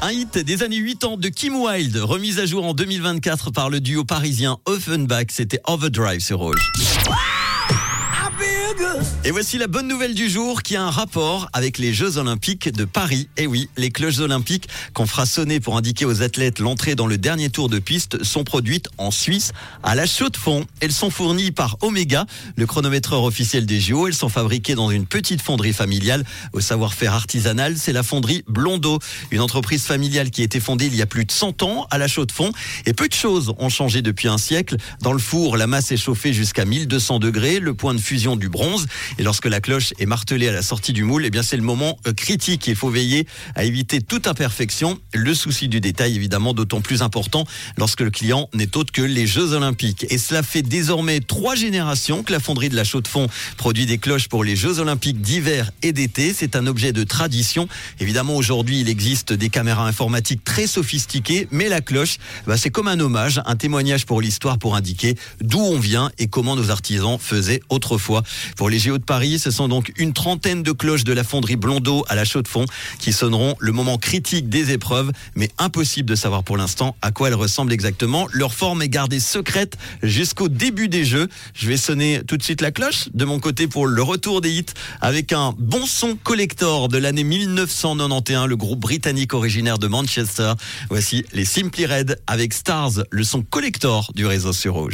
Un hit des années 80 de Kim Wilde, remise à jour en 2024 par le duo parisien Offenbach, c'était Overdrive sur Rouge. Et voici la bonne nouvelle du jour qui a un rapport avec les Jeux Olympiques de Paris. Et oui, les cloches olympiques qu'on fera sonner pour indiquer aux athlètes l'entrée dans le dernier tour de piste sont produites en Suisse à la Chaux-de-Fonds. Elles sont fournies par Omega, le chronométreur officiel des JO. Elles sont fabriquées dans une petite fonderie familiale au savoir-faire artisanal. C'est la fonderie Blondeau, une entreprise familiale qui a été fondée il y a plus de 100 ans à la Chaux-de-Fonds. Et peu de choses ont changé depuis un siècle. Dans le four, la masse est chauffée jusqu'à 1200 degrés. Le point de fusion du bronze. Et lorsque la cloche est martelée à la sortie du moule, eh bien c'est le moment critique. Il faut veiller à éviter toute imperfection. Le souci du détail, évidemment, d'autant plus important lorsque le client n'est autre que les Jeux Olympiques. Et cela fait désormais 3 générations que la fonderie de la Chaux-de-Fonds produit des cloches pour les Jeux Olympiques d'hiver et d'été. C'est un objet de tradition. Évidemment, aujourd'hui, il existe des caméras informatiques très sophistiquées, mais la cloche, c'est comme un hommage, un témoignage pour l'histoire pour indiquer d'où on vient et comment nos artisans faisaient autrefois. Pour les JO de Paris, ce sont donc une trentaine de cloches de la fonderie Blondeau à la Chaux-de-Fonds qui sonneront le moment critique des épreuves, mais impossible de savoir pour l'instant à quoi elles ressemblent exactement. Leur forme est gardée secrète jusqu'au début des Jeux. Je vais sonner tout de suite la cloche de mon côté pour le retour des hits avec un bon son collector de l'année 1991, le groupe britannique originaire de Manchester. Voici les Simply Red avec Stars, le son collector du réseau sur Rouge.